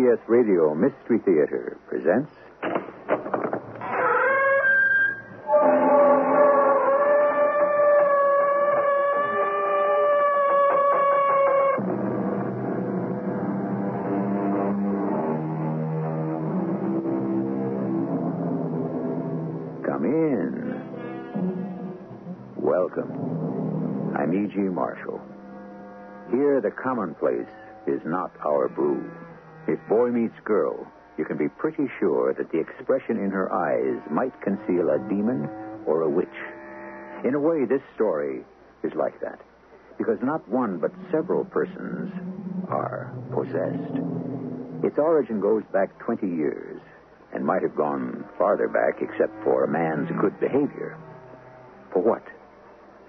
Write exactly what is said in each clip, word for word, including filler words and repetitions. C B S Radio Mystery Theater presents... Come in. Welcome. I'm E G. Marshall. Here, the commonplace is not our brew. If boy meets girl, you can be pretty sure that the expression in her eyes might conceal a demon or a witch. In a way, this story is like that, because not one but several persons are possessed. Its origin goes back twenty years and might have gone farther back except for a man's good behavior. For what?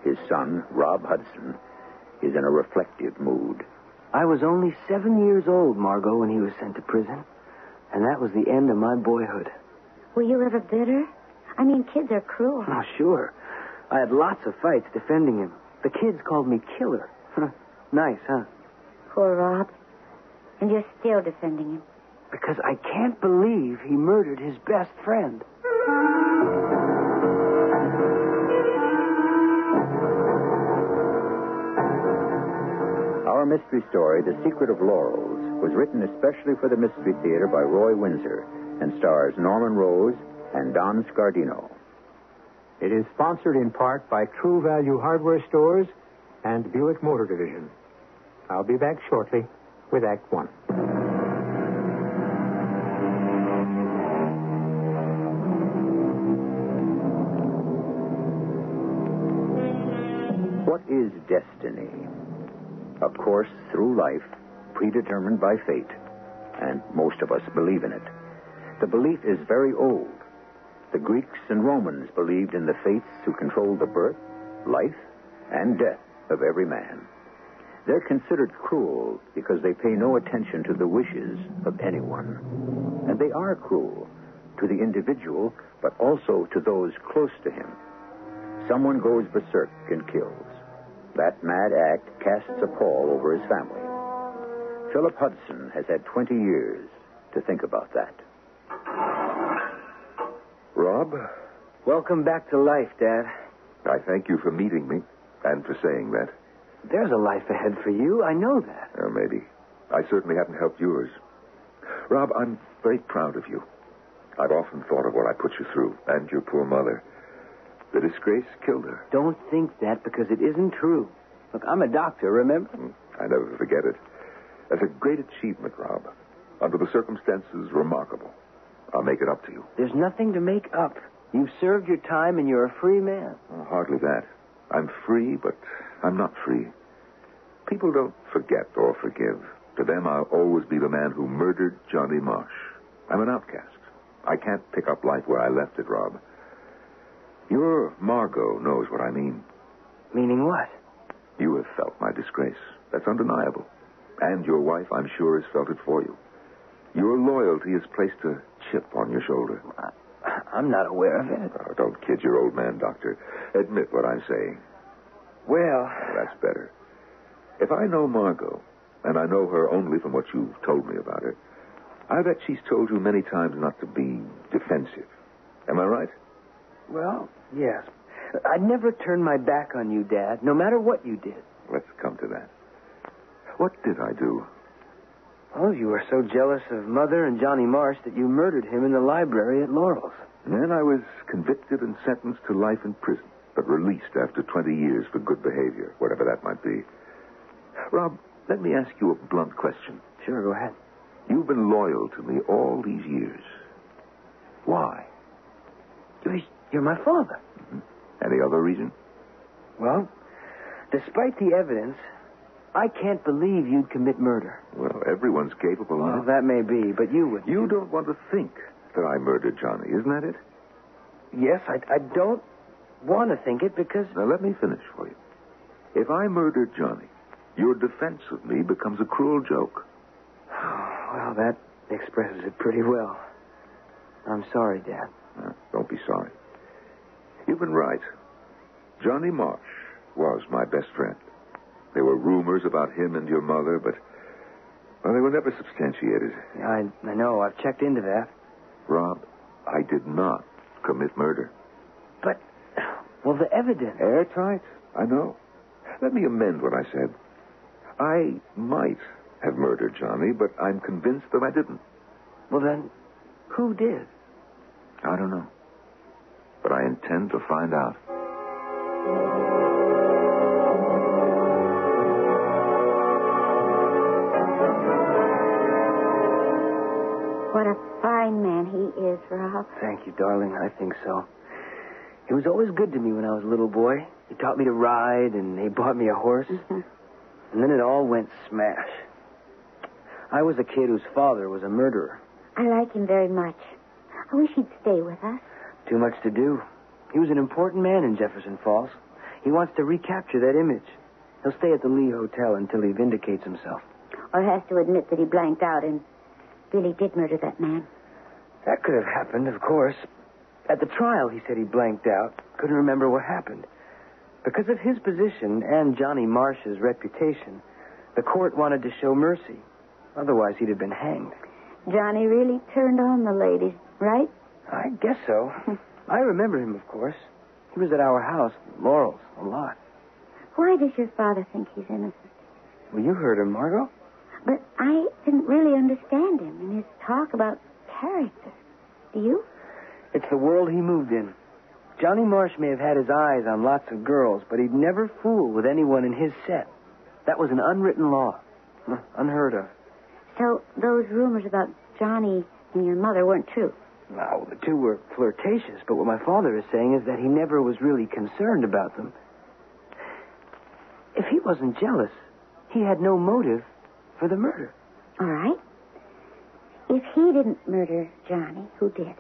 His son, Rob Hudson, is in a reflective mood. I was only seven years old, Margot, when he was sent to prison. And that was the end of my boyhood. Were you ever bitter? I mean, kids are cruel. Oh, sure. I had lots of fights defending him. The kids called me killer. Nice, huh? Poor Rob. And you're still defending him. Because I can't believe he murdered his best friend. Our mystery story, The Secret of Laurels, was written especially for the Mystery Theater by Roy Windsor and stars Norman Rose and Don Scardino. It is sponsored in part by True Value Hardware Stores and Buick Motor Division. I'll be back shortly with Act One. What is destiny? A course through life predetermined by fate, and most of us believe in it. The belief is very old. The Greeks and Romans believed in the fates who controlled the birth, life, and death of every man. They're considered cruel because they pay no attention to the wishes of anyone. And they are cruel to the individual, but also to those close to him. Someone goes berserk and kills. That mad act casts a pall over his family. Philip Hudson has had twenty years to think about that. Rob? Welcome back to life, Dad. I thank you for meeting me and for saying that. There's a life ahead for you. I know that. Oh, maybe. I certainly haven't helped yours. Rob, I'm very proud of you. I've often thought of what I put you through and your poor mother. The disgrace killed her. Don't think that, because it isn't true. Look, I'm a doctor, remember? I never forget it. That's a great achievement, Rob. Under the circumstances, remarkable. I'll make it up to you. There's nothing to make up. You've served your time, and you're a free man. Oh, hardly that. I'm free, but I'm not free. People don't forget or forgive. To them, I'll always be the man who murdered Johnny Marsh. I'm an outcast. I can't pick up life where I left it, Rob. Your Margot knows what I mean. Meaning what? You have felt my disgrace. That's undeniable. And your wife, I'm sure, has felt it for you. Your loyalty has placed a chip on your shoulder. I'm not aware of it. Oh, don't kid your old man, Doctor. Admit what I'm saying. Well... That's better. If I know Margot, and I know her only from what you've told me about her, I bet she's told you many times not to be defensive. Am I right? Well, yes. I'd never turn my back on you, Dad, no matter what you did. Let's come to that. What did I do? Oh, you were so jealous of Mother and Johnny Marsh that you murdered him in the library at Laurels. Then I was convicted and sentenced to life in prison, but released after twenty years for good behavior, whatever that might be. Rob, let me ask you a blunt question. Sure, go ahead. You've been loyal to me all these years. Why? Because... you're my father. Mm-hmm. Any other reason? Well, despite the evidence, I can't believe you'd commit murder. Well, everyone's capable of... Well, that may be, but you would... You don't want to think that I murdered Johnny, isn't that it? Yes, I, I don't want to think it because... Now, let me finish for you. If I murdered Johnny, your defense of me becomes a cruel joke. Well, that expresses it pretty well. I'm sorry, Dad. Uh, don't be sorry. You've been right. Johnny Marsh was my best friend. There were rumors about him and your mother, but Well, they were never substantiated. I, I know. I've checked into that. Rob, I did not commit murder. But, well, the evidence... Airtight, I know. Let me amend what I said. I might have murdered Johnny, but I'm convinced that I didn't. Well, then, who did? I don't know. But I intend to find out. What a fine man he is, Rob. Thank you, darling. I think so. He was always good to me when I was a little boy. He taught me to ride, and he bought me a horse. Mm-hmm. And then it all went smash. I was a kid whose father was a murderer. I like him very much. I wish he'd stay with us. Too much to do. He was an important man in Jefferson Falls. He wants to recapture that image. He'll stay at the Lee Hotel until he vindicates himself. Or has to admit that he blanked out and really did murder that man. That could have happened, of course. At the trial, he said he blanked out, couldn't remember what happened. Because of his position and Johnny Marsh's reputation, the court wanted to show mercy. Otherwise, he'd have been hanged. Johnny really turned on the ladies, right? I guess so. I remember him, of course. He was at our house, Laurels, a lot. Why does your father think he's innocent? Well, you heard him, Margot. But I didn't really understand him and his talk about character. Do you? It's the world he moved in. Johnny Marsh may have had his eyes on lots of girls, but he'd never fool with anyone in his set. That was an unwritten law. Unheard of. So those rumors about Johnny and your mother weren't true? Well, the two were flirtatious, but what my father is saying is that he never was really concerned about them. If he wasn't jealous, he had no motive for the murder. All right. If he didn't murder Johnny, who did?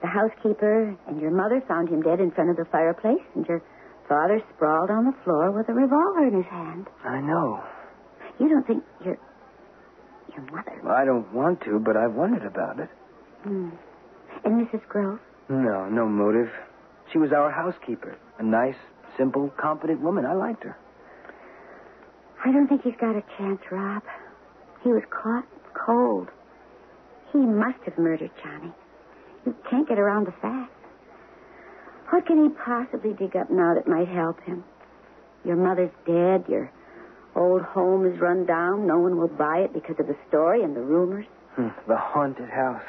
The housekeeper and your mother found him dead in front of the fireplace, and your father sprawled on the floor with a revolver in his hand. I know. You don't think your, your mother... Well, I don't want to, but I've wondered about it. Hmm. And Missus Grove? No, no motive. She was our housekeeper. A nice, simple, competent woman. I liked her. I don't think he's got a chance, Rob. He was caught cold. He must have murdered Johnny. You can't get around the facts. What can he possibly dig up now that might help him? Your mother's dead. Your old home is run down. No one will buy it because of the story and the rumors. Hmm, the haunted house.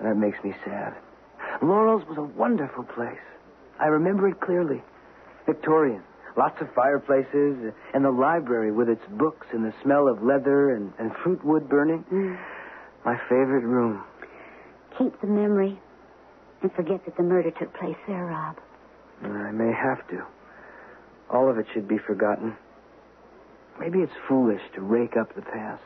That makes me sad. Laurel's was a wonderful place. I remember it clearly. Victorian. Lots of fireplaces and the library with its books and the smell of leather and, and fruit wood burning. Mm. My favorite room. Keep the memory and forget that the murder took place there, Rob. I may have to. All of it should be forgotten. Maybe it's foolish to rake up the past.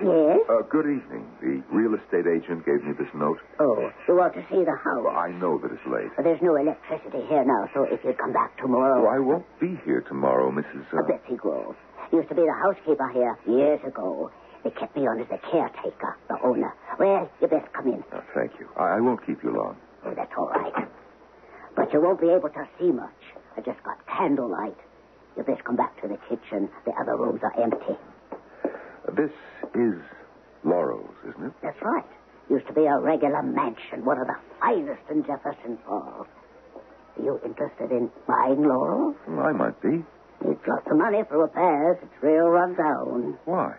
Yes? Uh, good evening. The real estate agent gave me this note. Oh, you want to see the house? Well, I know that it's late. Well, there's no electricity here now, so if you come back tomorrow... Oh, I won't be here tomorrow, Missus Uh... Uh, Betsy Grove. Used to be the housekeeper here years ago. They kept me on as the caretaker, the owner. Well, you best come in. Oh, thank you. I, I won't keep you long. Oh, that's all right. But you won't be able to see much. I just got candlelight. You best come back to the kitchen. The other rooms are empty. This is Laurels, isn't it? That's right. Used to be a regular mansion, one of the finest in Jefferson Falls. Are you interested in buying Laurels? Well, I might be. It's lots of money for repairs. It's real run down. Why?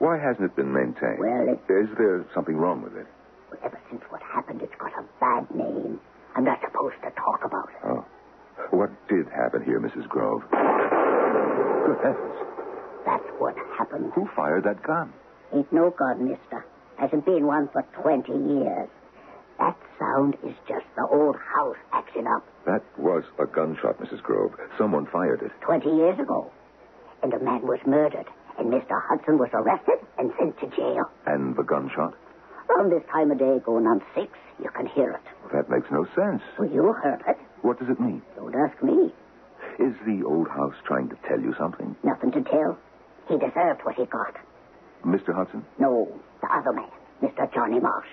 Why hasn't it been maintained? Well, it... Is there something wrong with it? Well, ever since what happened, it's got a bad name. I'm not supposed to talk about it. Oh. What did happen here, Missus Grove? Good heavens. That's what happened. Who fired that gun? Ain't no gun, mister. Hasn't been one for twenty years. That sound is just the old house acting up. That was a gunshot, Missus Grove. Someone fired it. twenty years ago. And a man was murdered. And Mister Hudson was arrested and sent to jail. And the gunshot? Around this time of day, going on six, you can hear it. Well, that makes no sense. Well, you heard it. What does it mean? Don't ask me. Is the old house trying to tell you something? Nothing to tell. He deserved what he got. Mister Hudson? No, the other man, Mister Johnny Marsh.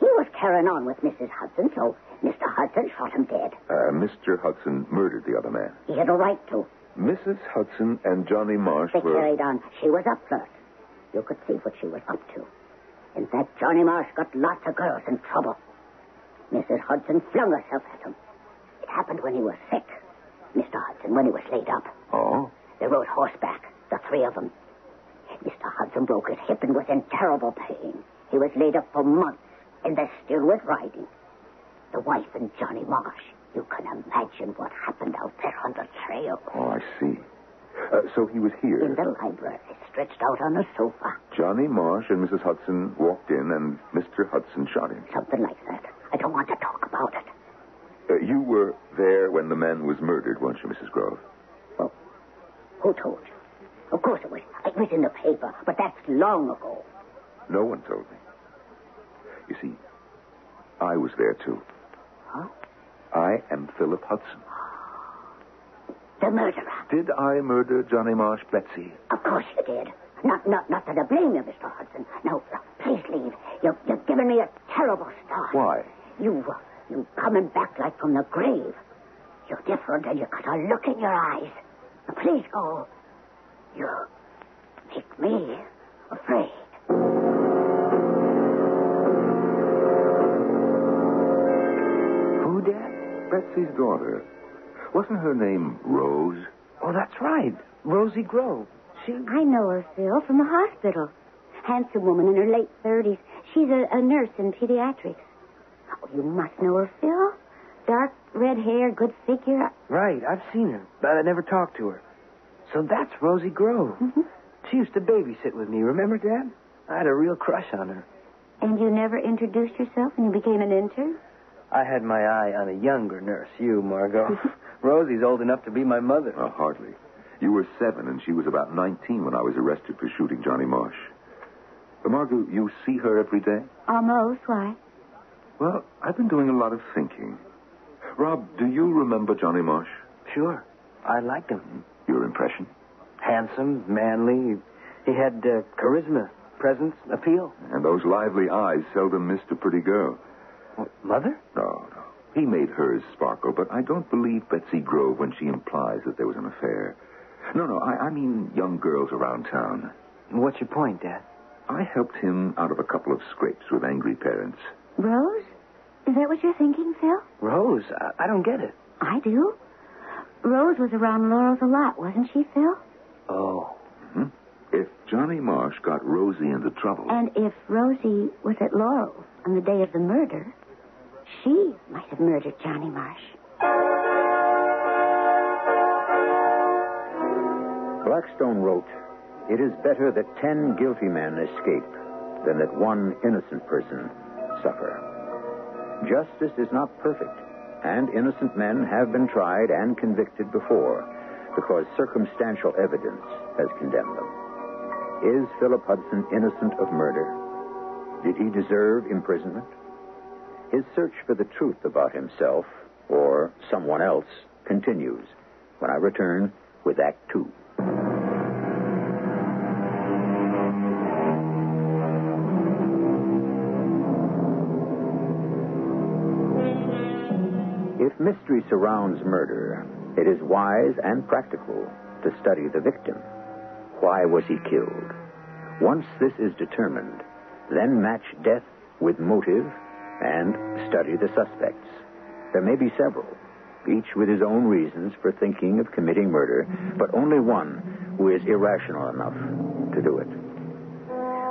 He was carrying on with Missus Hudson, so Mister Hudson shot him dead. Uh, Mister Hudson murdered the other man. He had a right to. Missus Hudson and Johnny Marsh they were... They carried on. She was up flirt. You could see what she was up to. In fact, Johnny Marsh got lots of girls in trouble. Missus Hudson flung herself at him. It happened when he was sick. Mister Hudson, when he was laid up. Oh? They rode horseback, the three of them. Mister Hudson broke his hip and was in terrible pain. He was laid up for months, and they're still with riding. The wife and Johnny Marsh. You can imagine what happened out there on the trail. Oh, I see. Uh, so he was here? In the library, stretched out on a sofa. Johnny Marsh and Missus Hudson walked in, and Mister Hudson shot him. Something like that. I don't want to talk about it. Uh, you were there when the man was murdered, weren't you, Missus Grove? Well, who told you? Of course it was. It was in the paper, but that's long ago. No one told me. You see, I was there, too. Huh? I am Philip Hudson. The murderer. Did I murder Johnny Marsh, Betsy? Of course you did. Not not, not that I blame you, Mister Hudson. No, no, please leave. You're, you're giving me a terrible start. Why? You, uh, you coming back like from the grave. You're different, and you've got a look in your eyes. Now, please go. You make me afraid. Who, Dad? Betsy's daughter. Wasn't her name Rose? Oh, that's right. Rosie Grove. She... I know her, Phil, from the hospital. Handsome woman in her late thirties. She's a, a nurse in pediatrics. Oh, you must know her, Phil. Dark red hair, good figure. Right, I've seen her, but I never talked to her. So that's Rosie Grove. Mm-hmm. She used to babysit with me, remember, Dad? I had a real crush on her. And you never introduced yourself when you became an intern? I had my eye on a younger nurse, you, Margot. Rosie's old enough to be my mother. Oh, hardly. You were seven, and she was about nineteen when I was arrested for shooting Johnny Marsh. But Margot, you see her every day? Almost. Why? Well, I've been doing a lot of thinking. Rob, do you remember Johnny Marsh? Sure. I liked him. Your impression? Handsome, manly. He had uh, charisma, presence, appeal. And those lively eyes seldom missed a pretty girl. What, Mother? No, no. He made hers sparkle, but I don't believe Betsy Grove when she implies that there was an affair. No, no, I, I mean young girls around town. What's your point, Dad? I helped him out of a couple of scrapes with angry parents. Rose? Is that what you're thinking, Phil? Rose? I, I don't get it. I do. Rose was around Laurels a lot, wasn't she, Phil? Oh. Mm-hmm. If Johnny Marsh got Rosie into trouble... And if Rosie was at Laurels on the day of the murder... She might have murdered Johnny Marsh. Blackstone wrote, "It is better that ten guilty men escape than that one innocent person suffer. Justice is not perfect, and innocent men have been tried and convicted before because circumstantial evidence has condemned them. Is Philip Hudson innocent of murder? Did he deserve imprisonment? His search for the truth about himself, or someone else, continues when I return with Act Two. If mystery surrounds murder, it is wise and practical to study the victim. Why was he killed? Once this is determined, then match death with motive and study the suspects. There may be several, each with his own reasons for thinking of committing murder, but only one who is irrational enough to do it.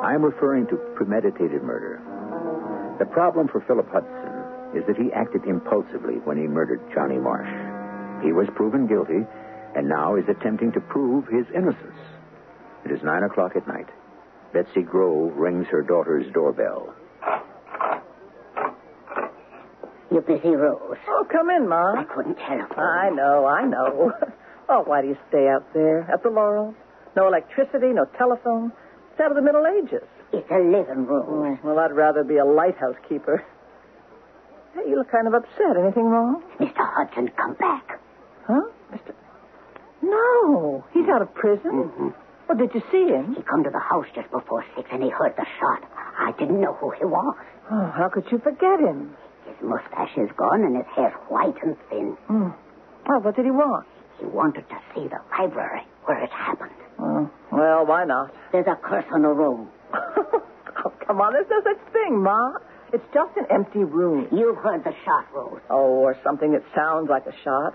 I am referring to premeditated murder. The problem for Philip Hudson is that he acted impulsively when he murdered Johnny Marsh. He was proven guilty and now is attempting to prove his innocence. It is nine o'clock at night. Betsy Grove rings her daughter's doorbell. You're busy, Rose. Oh, come in, Ma. I couldn't telephone. I know, I know. Oh, why do you stay out there at the Laurel? No electricity, no telephone. It's out of the Middle Ages. It's a living room. Well, I'd rather be a lighthouse keeper. Hey, you look kind of upset. Anything wrong? Mister Hudson, come back. Huh? Mister No. He's out of prison? Mm-hmm. Well, did you see him? He come to the house just before six, and he heard the shot. I didn't know who he was. Oh, how could you forget him? His mustache is gone and his hair's white and thin. Mm. Well, what did he want? He wanted to see the library where it happened. Oh, well, why not? There's a curse on the room. Oh, come on, there's no such thing, Ma. It's just an empty room. You've heard the shot, Rose. Oh, or something that sounds like a shot.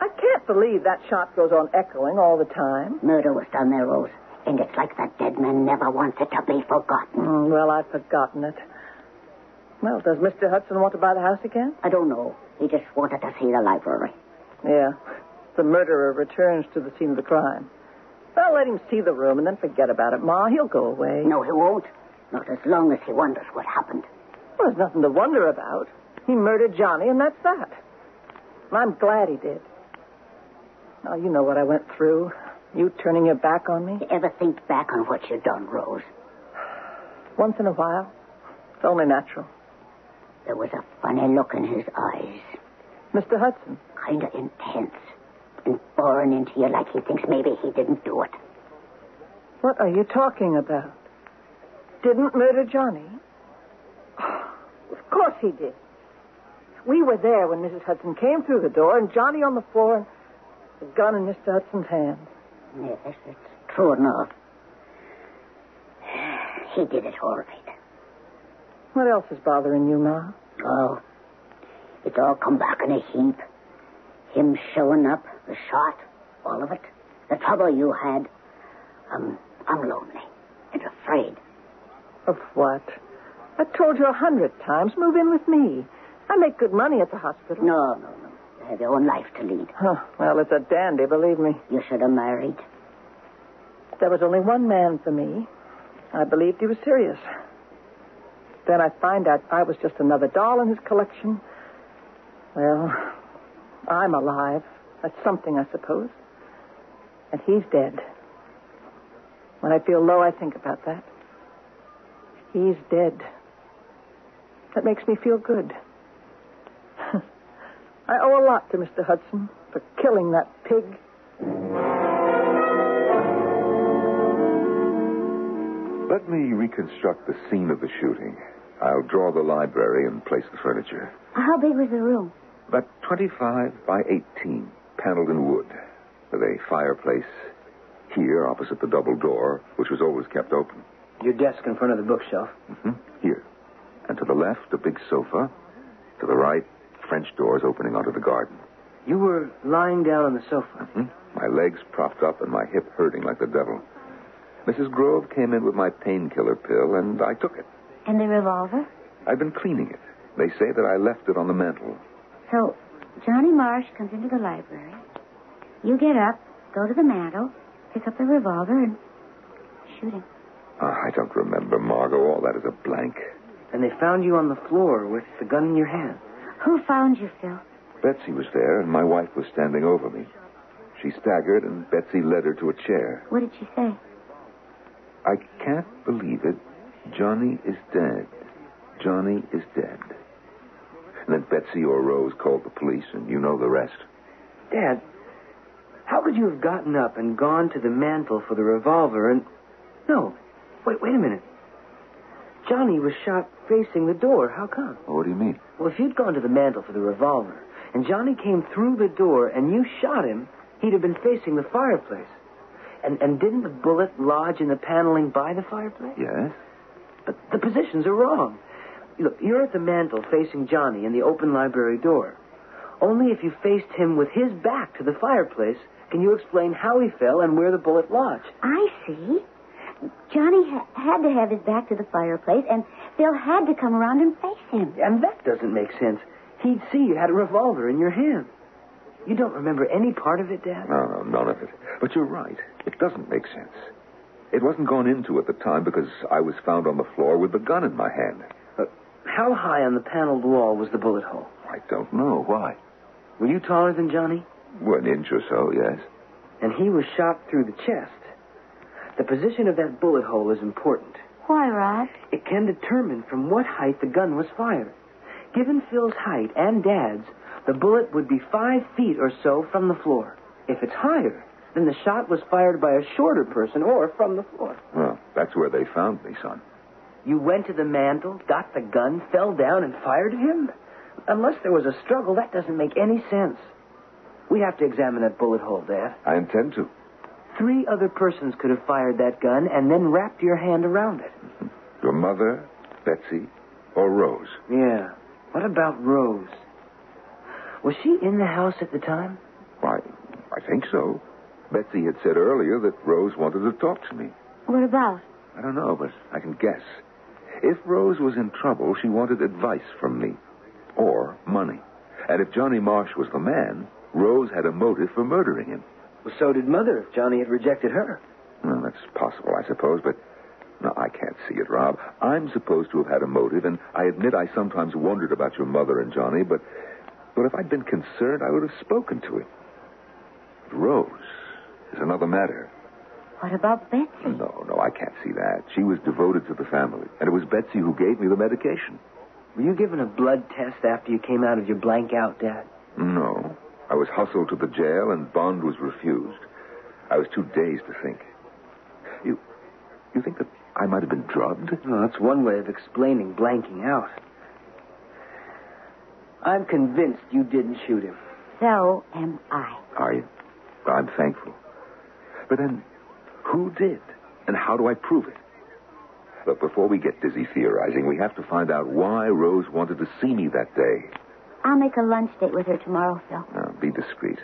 I can't believe that shot goes on echoing all the time. Murder was done there, Rose. And it's like the dead man never wants it to be forgotten. Mm, well, I've forgotten it. Well, does Mister Hudson want to buy the house again? I don't know. He just wanted to see the library. Yeah. The murderer returns to the scene of the crime. Well, let him see the room and then forget about it, Ma. He'll go away. No, he won't. Not as long as he wonders what happened. Well, there's nothing to wonder about. He murdered Johnny, and that's that. I'm glad he did. Oh, you know what I went through. You turning your back on me? You ever think back on what you've done, Rose? Once in a while. It's only natural. There was a funny look in his eyes. Mister Hudson? Kind of intense. And boring into you like he thinks maybe he didn't do it. What are you talking about? Didn't murder Johnny? Oh, of course he did. We were there when Missus Hudson came through the door and Johnny on the floor and the gun in Mister Hudson's hand. Yes, it's true enough. He did it all right. What else is bothering you, Ma? Oh, it's all come back in a heap. Him showing up, the shot, all of it. The trouble you had. Um, I'm lonely and afraid. Of what? I told you a hundred times, move in with me. I make good money at the hospital. No, no, no. You have your own life to lead. Huh. Well, it's a dandy, believe me. You should have married. There was only one man for me. I believed he was serious. Then I find out I was just another doll in his collection. Well, I'm alive. That's something, I suppose. And he's dead. When I feel low, I think about that. He's dead. That makes me feel good. I owe a lot to Mister Hudson for killing that pig. Let me reconstruct the scene of the shooting. I'll draw the library and place the furniture. How big was the room? About twenty-five by eighteen, paneled in wood, with a fireplace here opposite the double door, which was always kept open. Your desk in front of the bookshelf? Mm-hmm. Here. And to the left, a big sofa. To the right, French doors opening onto the garden. You were lying down on the sofa? Mm-hmm. My legs propped up and my hip hurting like the devil. Missus Grove came in with my painkiller pill, and I took it. And the revolver? I've been cleaning it. They say that I left it on the mantel. So, Johnny Marsh comes into the library. You get up, go to the mantel, pick up the revolver, and shoot him. Oh, I don't remember, Margot. All that is a blank. And they found you on the floor with the gun in your hand. Who found you, Phil? Betsy was there, and my wife was standing over me. She staggered, and Betsy led her to a chair. What did she say? I can't believe it. Johnny is dead. Johnny is dead. And then Betsy or Rose called the police, and you know the rest. Dad, how could you have gotten up and gone to the mantel for the revolver and... No, wait, wait a minute. Johnny was shot facing the door. How come? What do you mean? Well, if you'd gone to the mantel for the revolver, and Johnny came through the door and you shot him, he'd have been facing the fireplace. And, and didn't the bullet lodge in the paneling by the fireplace? Yes. But the positions are wrong. Look, you're at the mantel facing Johnny in the open library door. Only if you faced him with his back to the fireplace can you explain how he fell and where the bullet lodged. I see. Johnny ha- had to have his back to the fireplace, and Phil had to come around and face him. And that doesn't make sense. He'd see you had a revolver in your hand. You don't remember any part of it, Dad? No, no, none of it. But you're right. It doesn't make sense. It wasn't gone into at the time because I was found on the floor with the gun in my hand. Uh, how high on the paneled wall was the bullet hole? I don't know. Why? Were you taller than Johnny? Well, an inch or so, yes. And he was shot through the chest. The position of that bullet hole is important. Why, Rod? It can determine from what height the gun was fired. Given Phil's height and Dad's, the bullet would be five feet or so from the floor. If it's higher, then the shot was fired by a shorter person or from the floor. Well, that's where they found me, son. You went to the mantel, got the gun, fell down, and fired at him? Unless there was a struggle, that doesn't make any sense. We have to examine that bullet hole, Dad. I intend to. Three other persons could have fired that gun and then wrapped your hand around it. Your mother, Betsy, or Rose? Yeah. What about Rose? Was she in the house at the time? Why, I think so. Betsy had said earlier that Rose wanted to talk to me. What about? I don't know, but I can guess. If Rose was in trouble, she wanted advice from me. Or money. And if Johnny Marsh was the man, Rose had a motive for murdering him. Well, so did Mother if Johnny had rejected her. Well, that's possible, I suppose, but... No, I can't see it, Rob. I'm supposed to have had a motive, and I admit I sometimes wondered about your mother and Johnny, but... But if I'd been concerned, I would have spoken to him. But Rose is another matter. What about Betsy? No, no, I can't see that. She was devoted to the family, and it was Betsy who gave me the medication. Were you given a blood test after you came out of your blank out, Dad? No. I was hustled to the jail, and bond was refused. I was too dazed to think. You you think that I might have been drugged? Well, that's one way of explaining blanking out. I'm convinced you didn't shoot him. So am I. Are you? I'm thankful. But then, who did? And how do I prove it? Look, before we get dizzy theorizing, we have to find out why Rose wanted to see me that day. I'll make a lunch date with her tomorrow, Phil. Now, be discreet.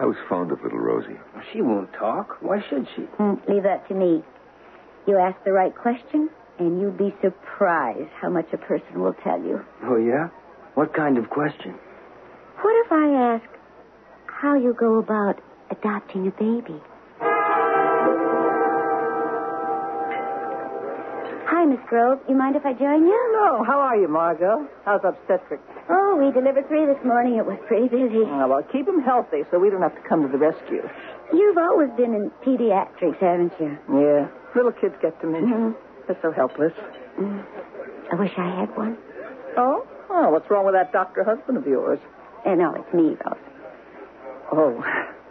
I was fond of little Rosie. She won't talk. Why should she? Mm, leave that to me. You ask the right question, and you'll be surprised how much a person will tell you. Oh, yeah? What kind of question? What if I ask how you go about adopting a baby? Hi, Miss Grove. You mind if I join you? No. How are you, Margot? How's obstetrics? Oh, we delivered three this morning. It was pretty busy. Oh, well, keep them healthy so we don't have to come to the rescue. You've always been in pediatrics, haven't you? Yeah. Little kids get dementia. Mm-hmm. They're so helpless. Mm. I wish I had one. Oh? Oh, what's wrong with that doctor husband of yours? Eh, no, it's me, Rose. Oh,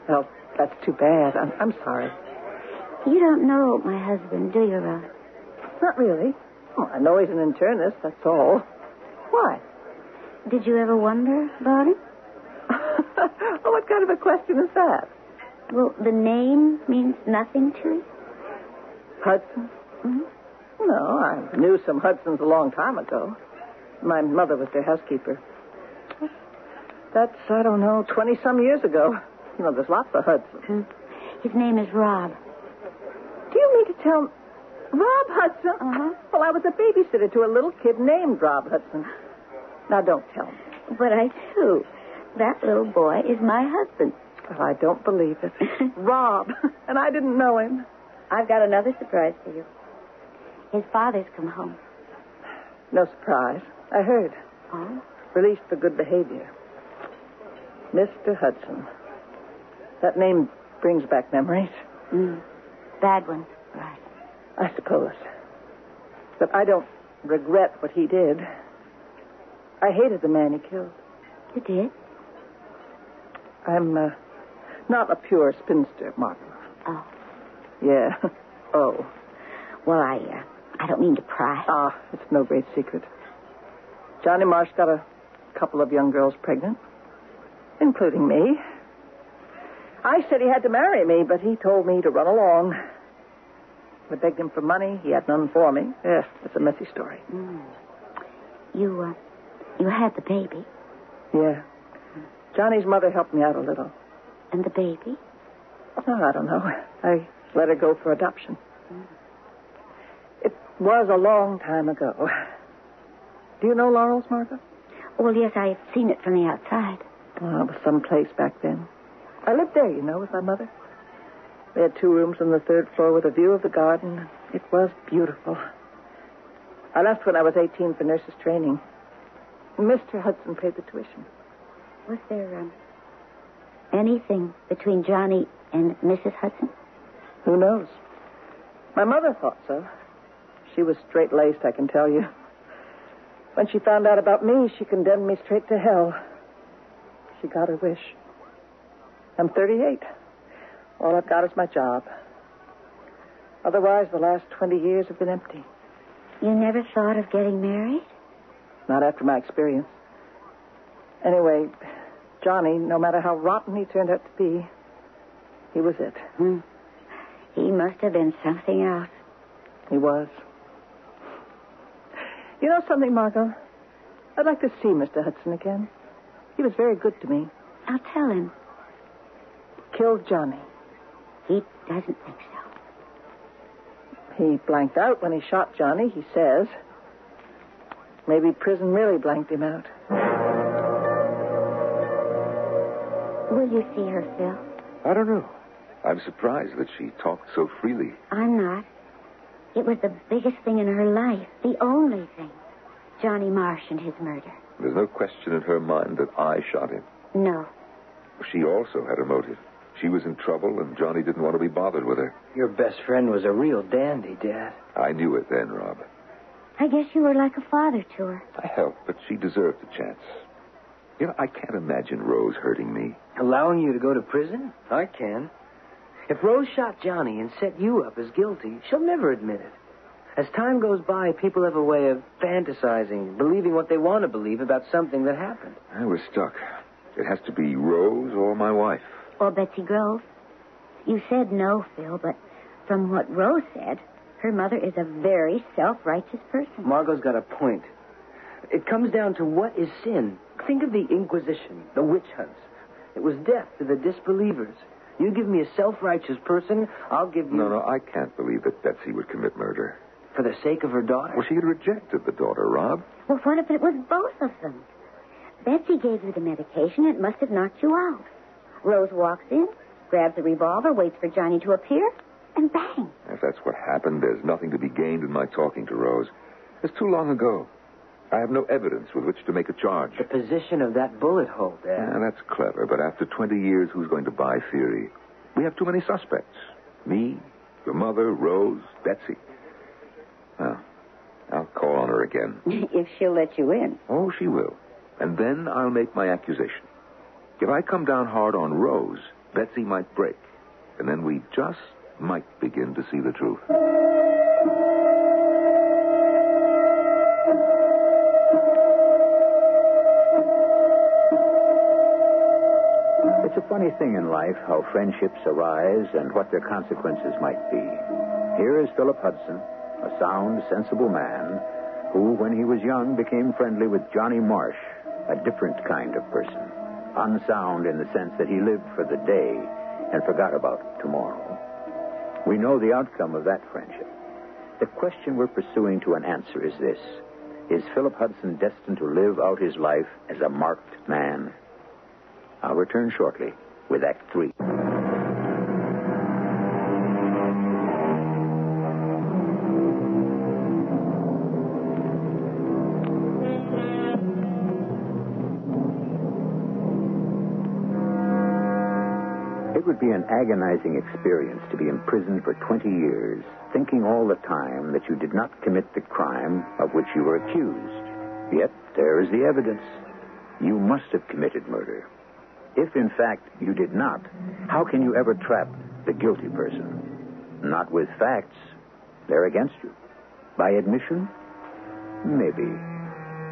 well, that's too bad. I'm, I'm sorry. You don't know my husband, do you, Rose? Not really. Oh, I know he's an internist, that's all. Why? Did you ever wonder about him? Oh, what kind of a question is that? Well, the name means nothing to you? Hudson? Mm-hmm. No, I knew some Hudsons a long time ago. My mother was their housekeeper. That's, I don't know, twenty-some years ago. You know, there's lots of Hudsons. Mm-hmm. His name is Rob. Do you mean to tell me... Rob Hudson? Uh-huh. Well, I was a babysitter to a little kid named Rob Hudson. Now, don't tell me. But I do. That little boy is my husband. Well, I don't believe it. Rob. And I didn't know him. I've got another surprise for you. His father's come home. No surprise. I heard. Oh? Released for good behavior. Mister Hudson. That name brings back memories. Mm. Bad ones. Right. I suppose. But I don't regret what he did. I hated the man he killed. You did? I'm uh, not a pure spinster, Martin. Oh. Yeah. Oh. Well, I uh, I don't mean to pry. Ah, it's no great secret. Johnny Marsh got a couple of young girls pregnant, including me. I said he had to marry me, but he told me to run along. I begged him for money. He had none for me. Yes, it's a messy story. Mm. You, uh, you had the baby. Yeah. Johnny's mother helped me out a little. And the baby? Oh, I don't know. I let her go for adoption. Mm. It was a long time ago. Do you know Laurels, Martha? Well, yes, I had seen it from the outside. Oh, it was someplace back then. I lived there, you know, with my mother. We had two rooms on the third floor with a view of the garden. It was beautiful. I left when I was eighteen for nurses' training. Mister Hudson paid the tuition. Was there um, anything between Johnny and Missus Hudson? Who knows? My mother thought so. She was straight-laced, I can tell you. When she found out about me, she condemned me straight to hell. She got her wish. I'm thirty-eight. All I've got is my job. Otherwise, the last twenty years have been empty. You never thought of getting married? Not after my experience. Anyway, Johnny, no matter how rotten he turned out to be, he was it. Hmm. He must have been something else. He was. You know something, Margot? I'd like to see Mister Hudson again. He was very good to me. I'll tell him. Killed Johnny. He doesn't think so. He blanked out when he shot Johnny, he says. Maybe prison really blanked him out. Will you see her, Phil? I don't know. I'm surprised that she talked so freely. I'm not. It was the biggest thing in her life. The only thing. Johnny Marsh and his murder. There's no question in her mind that I shot him. No. She also had a motive. She was in trouble, and Johnny didn't want to be bothered with her. Your best friend was a real dandy, Dad. I knew it then, Rob. I guess you were like a father to her. I helped, but she deserved the chance. You know, I can't imagine Rose hurting me. Allowing you to go to prison? I can. If Rose shot Johnny and set you up as guilty, she'll never admit it. As time goes by, people have a way of fantasizing, believing what they want to believe about something that happened. I was stuck. It has to be Rose or my wife. Or Betsy Grove. You said no, Phil, but from what Rose said, her mother is a very self-righteous person. Margot's got a point. It comes down to what is sin. Think of the Inquisition, the witch hunts. It was death to the disbelievers. You give me a self-righteous person, I'll give you... No, no, I can't believe that Betsy would commit murder. For the sake of her daughter? Well, she had rejected the daughter, Rob. Well, what if it was both of them? Betsy gave you the medication. It must have knocked you out. Rose walks in, grabs a revolver, waits for Johnny to appear, and bang. If that's what happened, there's nothing to be gained in my talking to Rose. It's too long ago. I have no evidence with which to make a charge. The position of that bullet hole, Dad. Yeah, that's clever, but after twenty years, who's going to buy theory? We have too many suspects. Me, your mother, Rose, Betsy... Well, I'll call on her again. If she'll let you in. Oh, she will. And then I'll make my accusation. If I come down hard on Rose, Betsy might break. And then we just might begin to see the truth. It's a funny thing in life how friendships arise and what their consequences might be. Here is Philip Hudson, a sound, sensible man who, when he was young, became friendly with Johnny Marsh, a different kind of person. Unsound in the sense that he lived for the day and forgot about tomorrow. We know the outcome of that friendship. The question we're pursuing to an answer is this. Is Philip Hudson destined to live out his life as a marked man? I'll return shortly with Act Three. It would be an agonizing experience to be imprisoned for twenty years, thinking all the time that you did not commit the crime of which you were accused. Yet, there is the evidence. You must have committed murder. If, in fact, you did not, how can you ever trap the guilty person? Not with facts. They're against you. By admission? Maybe.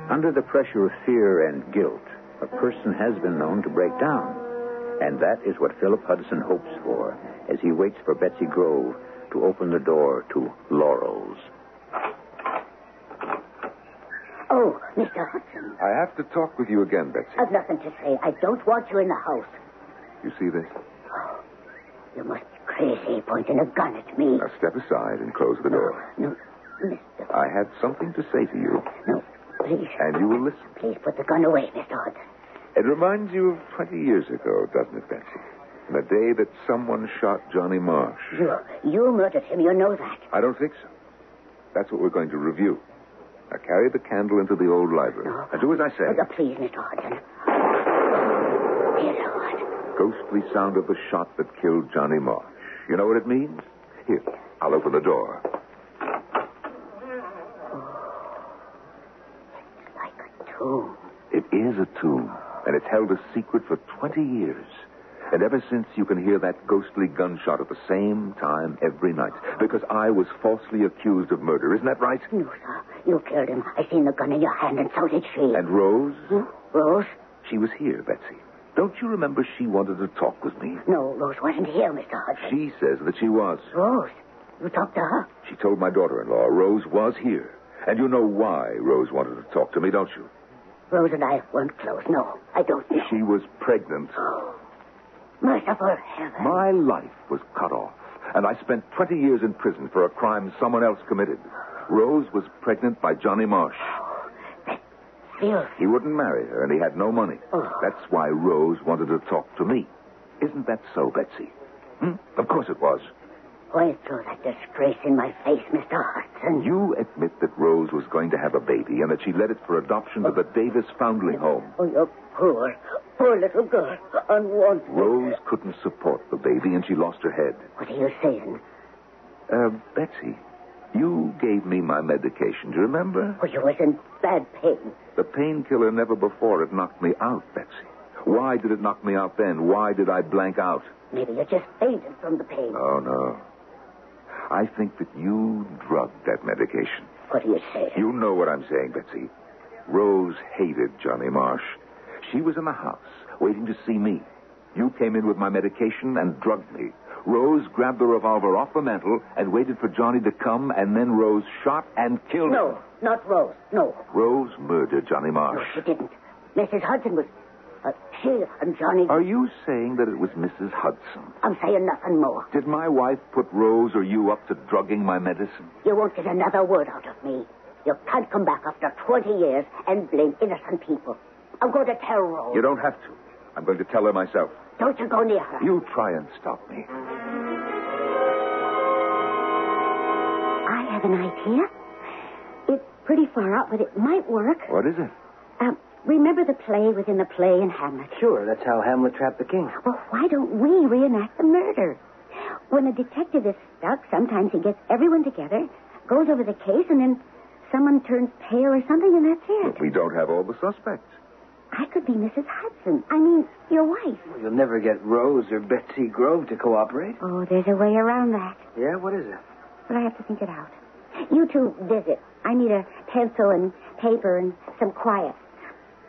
Under the pressure of fear and guilt, a person has been known to break down. And that is what Philip Hudson hopes for as he waits for Betsy Grove to open the door to Laurels. Oh, Mister Hudson. I have to talk with you again, Betsy. I've nothing to say. I don't want you in the house. You see this? Oh, you must be crazy pointing a gun at me. Now step aside and close the no, door. No, Mister I had something to say to you. No, please. And you will listen. Please put the gun away, Mister Hudson. It reminds you of twenty years ago, doesn't it, Betsy? The day that someone shot Johnny Marsh. You, you murdered him. You know that. I don't think so. That's what we're going to review. Now, carry the candle into the old library. No. And do as I say. Oh, please, Mister Hudson. Dear Lord. Ghostly sound of the shot that killed Johnny Marsh. You know what it means? Here, I'll open the door. Oh, it's like a tomb. It is a tomb. And it's held a secret for twenty years. And ever since, you can hear that ghostly gunshot at the same time every night. Because I was falsely accused of murder. Isn't that right? No, sir. You killed him. I seen the gun in your hand, and so did she. And Rose? Hmm? Rose? She was here, Betsy. Don't you remember she wanted to talk with me? No, Rose wasn't here, Mister Hudson. She says that she was. Rose? You talked to her? She told my daughter-in-law Rose was here. And you know why Rose wanted to talk to me, don't you? Rose and I weren't close. No, I don't know. She was pregnant. Oh. Merciful heaven. My life was cut off, and I spent twenty years in prison for a crime someone else committed. Rose was pregnant by Johnny Marsh. Oh, that's filthy. He wouldn't marry her, and he had no money. Oh. That's why Rose wanted to talk to me. Isn't that so, Betsy? Hmm? Of course it was. Why throw that disgrace in my face, Mister Hudson? You admit that Rose was going to have a baby and that she led it for adoption oh. to the Davis Foundling Home. Oh, you poor, poor little girl. Unwanted. Rose couldn't support the baby and she lost her head. What are you saying? Uh, Betsy, you gave me my medication. Do you remember? Oh, you was in bad pain. The painkiller never before had knocked me out, Betsy. Why did it knock me out then? Why did I blank out? Maybe you just fainted from the pain. Oh, no. I think that you drugged that medication. What do you say? You know what I'm saying, Betsy. Rose hated Johnny Marsh. She was in the house, waiting to see me. You came in with my medication and drugged me. Rose grabbed the revolver off the mantel and waited for Johnny to come, and then Rose shot and killed him. No, not Rose, no. Rose murdered Johnny Marsh. No, she didn't. Missus Hudson was... Uh, she and Johnny... Are you saying that it was Missus Hudson? I'm saying nothing more. Did my wife put Rose or you up to drugging my medicine? You won't get another word out of me. You can't come back after twenty years and blame innocent people. I'm going to tell Rose. You don't have to. I'm going to tell her myself. Don't you go near her. You try and stop me. I have an idea. It's pretty far out, but it might work. What is it? Um... Remember the play within the play in Hamlet? Sure, that's how Hamlet trapped the king. Well, why don't we reenact the murder? When a detective is stuck, sometimes he gets everyone together, goes over the case, and then someone turns pale or something, and that's it. But we don't have all the suspects. I could be Missus Hudson. I mean, your wife. Well, you'll never get Rose or Betsy Grove to cooperate. Oh, there's a way around that. Yeah, what is it? But I have to think it out. You two visit. I need a pencil and paper and some quiet.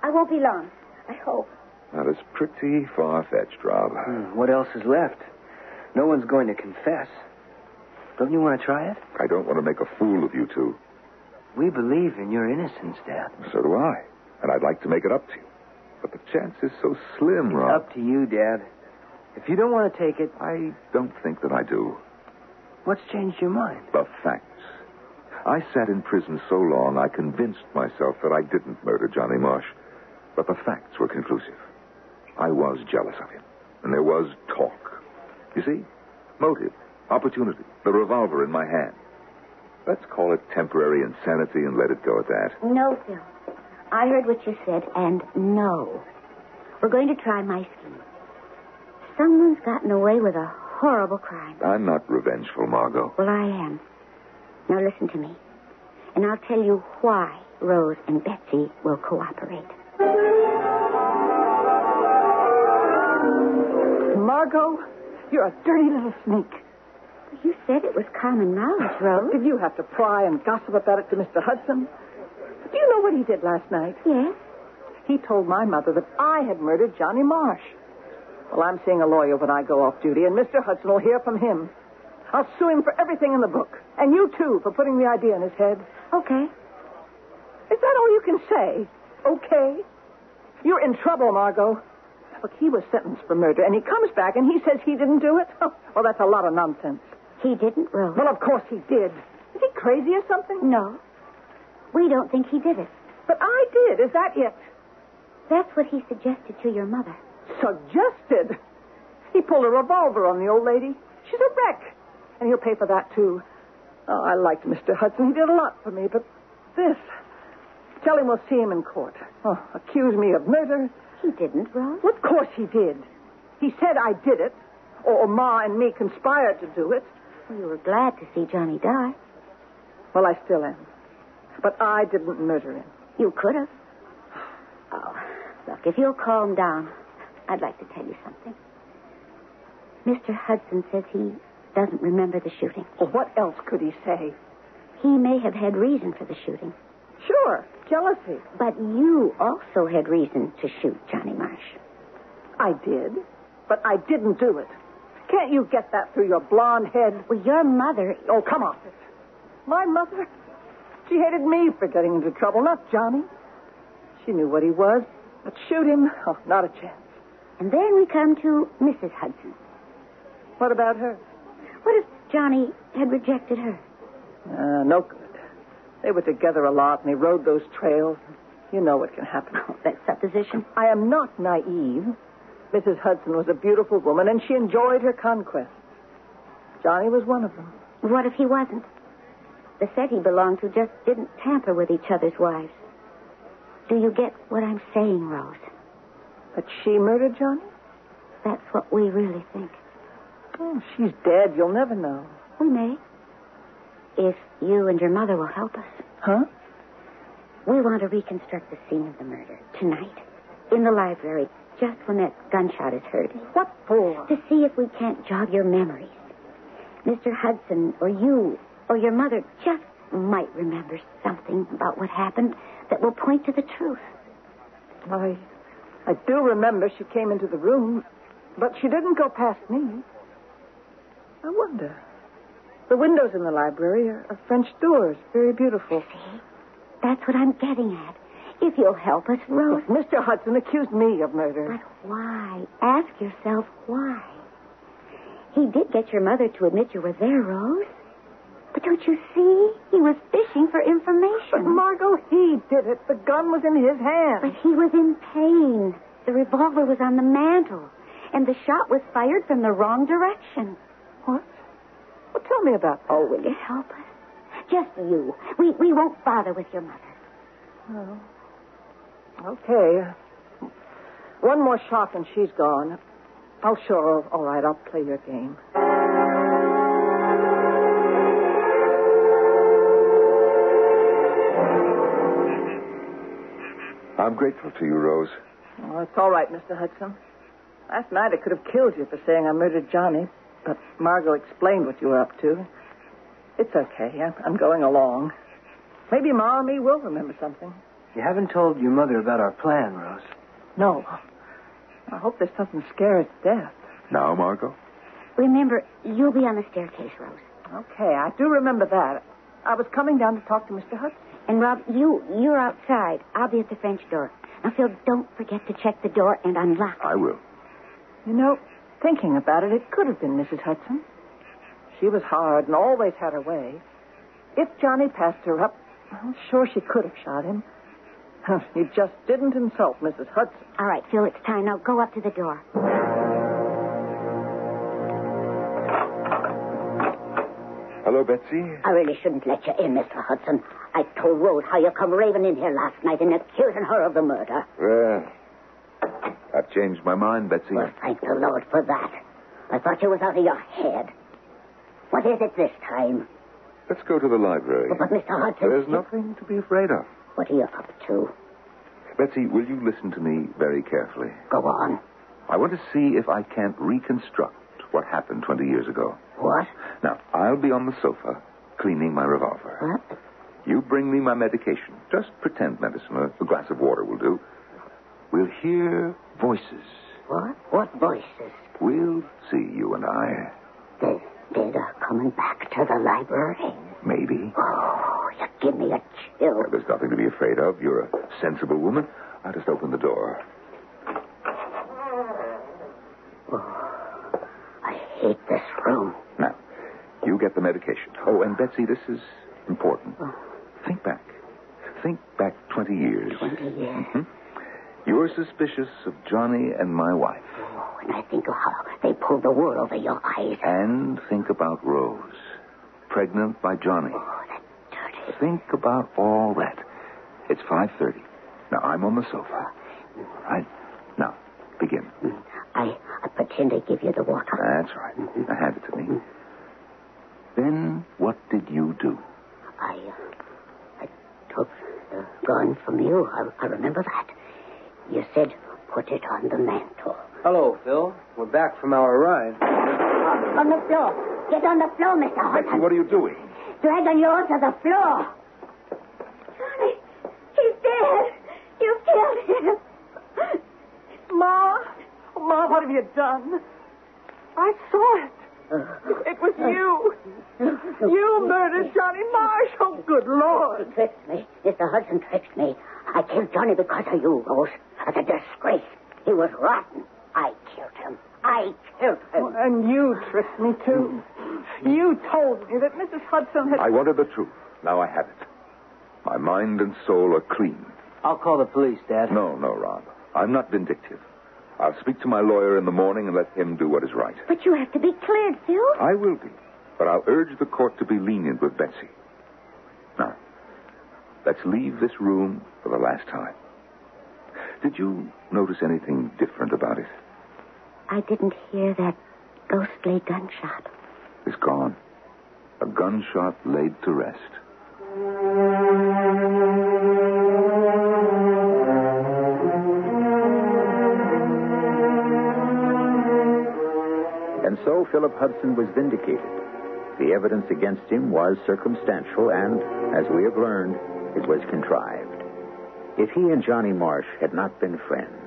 I won't be long, I hope. That is pretty far-fetched, Rob. Hmm, what else is left? No one's going to confess. Don't you want to try it? I don't want to make a fool of you two. We believe in your innocence, Dad. So do I. And I'd like to make it up to you. But the chance is so slim, it's Rob. It's up to you, Dad. If you don't want to take it... I don't think that I do. What's changed your mind? The fact. I sat in prison so long, I convinced myself that I didn't murder Johnny Marsh. But the facts were conclusive. I was jealous of him. And there was talk. You see? Motive. Opportunity. The revolver in my hand. Let's call it temporary insanity and let it go at that. No, Phil. I heard what you said, and no. We're going to try my scheme. Someone's gotten away with a horrible crime. I'm not revengeful, Margot. Well, I am. Now listen to me. And I'll tell you why Rose and Betsy will cooperate. Margot, you're a dirty little snake. You said it was common knowledge, Rose. Did you have to pry and gossip about it to Mister Hudson? Do you know what he did last night? Yes. He told my mother that I had murdered Johnny Marsh. Well, I'm seeing a lawyer when I go off duty, and Mister Hudson will hear from him. I'll sue him for everything in the book. And you, too, for putting the idea in his head. Okay. Is that all you can say? Okay. You're in trouble, Margot. Look, he was sentenced for murder, and he comes back and he says he didn't do it? Oh, well, that's a lot of nonsense. He didn't, Rose. Well, of course he did. Is he crazy or something? No. We don't think he did it. But I did. Is that it? That's what he suggested to your mother. Suggested? He pulled a revolver on the old lady. She's a wreck. And he'll pay for that, too. Oh, I liked Mister Hudson. He did a lot for me, but this... Tell him we'll see him in court. Oh, accuse me of murder. He didn't, Rose. Well, of course he did. He said I did it, or Ma and me conspired to do it. Well, you were glad to see Johnny die. Well, I still am. But I didn't murder him. You could have. Oh, look, if you'll calm down, I'd like to tell you something. Mister Hudson says he doesn't remember the shooting. Well, what else could he say? He may have had reason for the shooting. Sure, jealousy. But you also had reason to shoot Johnny Marsh. I did, but I didn't do it. Can't you get that through your blonde head? Well, your mother... Oh, come on. My mother? She hated me for getting into trouble, not Johnny. She knew what he was, but shoot him? Oh, not a chance. And then we come to Missus Hudson. What about her? What if Johnny had rejected her? Uh, no good. They were together a lot, and they rode those trails. You know what can happen. Oh, that's supposition. I am not naive. Missus Hudson was a beautiful woman, and she enjoyed her conquests. Johnny was one of them. What if he wasn't? The set he belonged to just didn't tamper with each other's wives. Do you get what I'm saying, Rose? But she murdered Johnny? That's what we really think. Oh, she's dead. You'll never know. We may. If you and your mother will help us. Huh? We want to reconstruct the scene of the murder tonight in the library. Just when that gunshot is heard. What for? To see if we can't jog your memories. Mister Hudson or you or your mother just might remember something about what happened that will point to the truth. I, I do remember she came into the room, but she didn't go past me. I wonder. The windows in the library are, are French doors, very beautiful. See? That's what I'm getting at. If you'll help us, Rose. Mister Hudson accused me of murder. But why? Ask yourself why. He did get your mother to admit you were there, Rose. But don't you see? He was fishing for information. But, Margot, he did it. The gun was in his hand. But he was in pain. The revolver was on the mantel. And the shot was fired from the wrong direction. What? Well, tell me about that. Oh, will you help us? Just you. We, we won't bother with your mother. Oh. Okay. One more shot and she's gone. Oh, sure. All right, I'll play your game. I'm grateful to you, Rose. Oh, it's all right, Mister Hudson. Last night I could have killed you for saying I murdered Johnny, but Margot explained what you were up to. It's okay. I'm going along. Maybe Ma and me will remember something. You haven't told your mother about our plan, Rose. No. I hope there's something scary to death. Now, Margot? Remember, you'll be on the staircase, Rose. Okay, I do remember that. I was coming down to talk to Mister Hudson. And, Rob, you, you're outside. I'll be at the French door. Now, Phil, don't forget to check the door and unlock it. I will. You know, thinking about it, it could have been Missus Hudson. She was hard and always had her way. If Johnny passed her up, I'm sure she could have shot him. You just didn't insult Missus Hudson. All right, Phil, it's time. Now go up to the door. Hello, Betsy. I really shouldn't let you in, Mister Hudson. I told Rose how you come raving in here last night and accusing her of the murder. Well, I've changed my mind, Betsy. Well, thank the Lord for that. I thought you was out of your head. What is it this time? Let's go to the library. But, but Mister Hudson... There's nothing to be afraid of. What are you up to? Betsy, will you listen to me very carefully? Go on. I want to see if I can't reconstruct what happened twenty years ago. What? Now, I'll be on the sofa cleaning my revolver. What? You bring me my medication. Just pretend medicine. A, a glass of water will do. We'll hear voices. What? What voices? We'll see, you and I. They, they're coming back to the library? Maybe. Oh. You give me a chill. Well, there's nothing to be afraid of. You're a sensible woman. I'll just open the door. Oh, I hate this room. Now, you get the medication. Oh, and Betsy, this is important. Oh. Think back. Think back twenty years. twenty years. Mm-hmm. You're suspicious of Johnny and my wife. Oh, and I think of how they pulled the wool over your eyes. And think about Rose, pregnant by Johnny. Oh. Think about all that. It's five thirty. Now, I'm on the sofa. Right? Now, begin. I, I pretend I give you the water. That's right. Mm-hmm. Now, hand it to me. Mm-hmm. Then, what did you do? I, uh, I took the gun from you. I, I remember that. You said, put it on the mantel. Hello, Phil. We're back from our ride. Uh, on the floor. Get on the floor, Mister Hudson. Betsy, what are you doing? Dragging you onto the floor. Johnny, he's dead. You killed him. Ma, Ma, what have you done? I saw it. It was you. You murdered Johnny Marsh. Oh, good Lord. He tricked me. Mister Hudson tricked me. I killed Johnny because of you, Rose. As a disgrace. He was rotten. I killed him. I killed him. Well, and you tricked me, too. You told me that Missus Hudson had... I wanted the truth. Now I have it. My mind and soul are clean. I'll call the police, Dad. No, no, Rob. I'm not vindictive. I'll speak to my lawyer in the morning and let him do what is right. But you have to be cleared, Phil. I will be. But I'll urge the court to be lenient with Betsy. Now, let's leave this room for the last time. Did you notice anything different about it? I didn't hear that ghostly gunshot. It's gone. A gunshot laid to rest. And so Philip Hudson was vindicated. The evidence against him was circumstantial and, as we have learned, it was contrived. If he and Johnny Marsh had not been friends,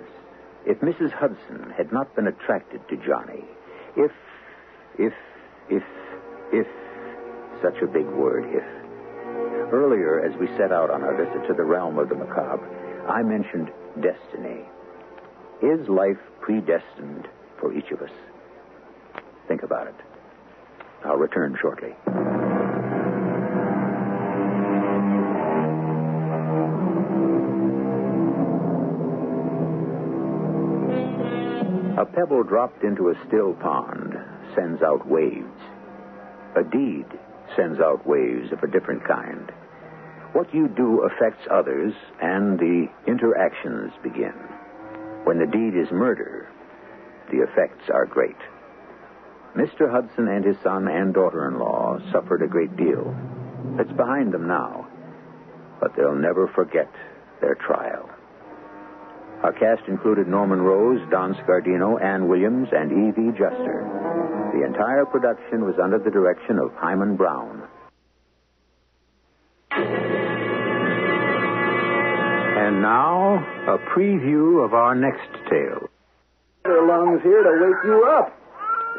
if Missus Hudson had not been attracted to Johnny, if, if, if, if, such a big word, if. Earlier, as we set out on our visit to the realm of the macabre, I mentioned destiny. Is life predestined for each of us? Think about it. I'll return shortly. A pebble dropped into a still pond sends out waves. A deed sends out waves of a different kind. What you do affects others, and the interactions begin. When the deed is murder, the effects are great. Mister Hudson and his son and daughter-in-law suffered a great deal. It's behind them now, but they'll never forget their trial. Our cast included Norman Rose, Don Scardino, Ann Williams, and E V. Juster. The entire production was under the direction of Hyman Brown. And now, a preview of our next tale. Your lungs here to wake you up.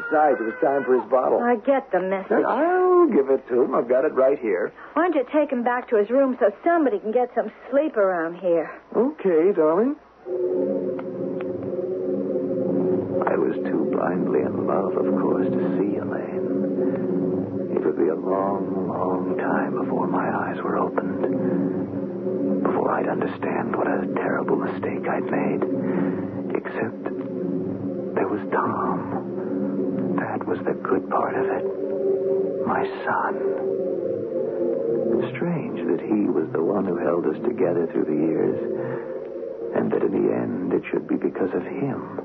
Besides, it was time for his bottle. I get the message. I'll give it to him. I've got it right here. Why don't you take him back to his room so somebody can get some sleep around here? Okay, darling. I was too blindly in love, of course, to see Elaine. It would be a long, long time before my eyes were opened. Before I'd understand what a terrible mistake I'd made. Except there was Tom. That was the good part of it. My son. Strange that he was the one who held us together through the years, and that in the end it should be because of him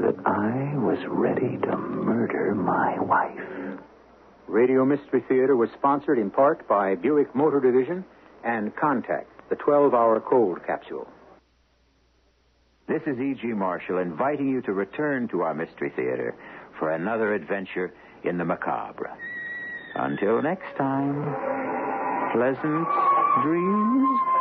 that I was ready to murder my wife. Radio Mystery Theater was sponsored in part by Buick Motor Division and Contact, the twelve-hour cold capsule. This is E G. Marshall inviting you to return to our Mystery Theater for another adventure in the macabre. Until next time, pleasant dreams.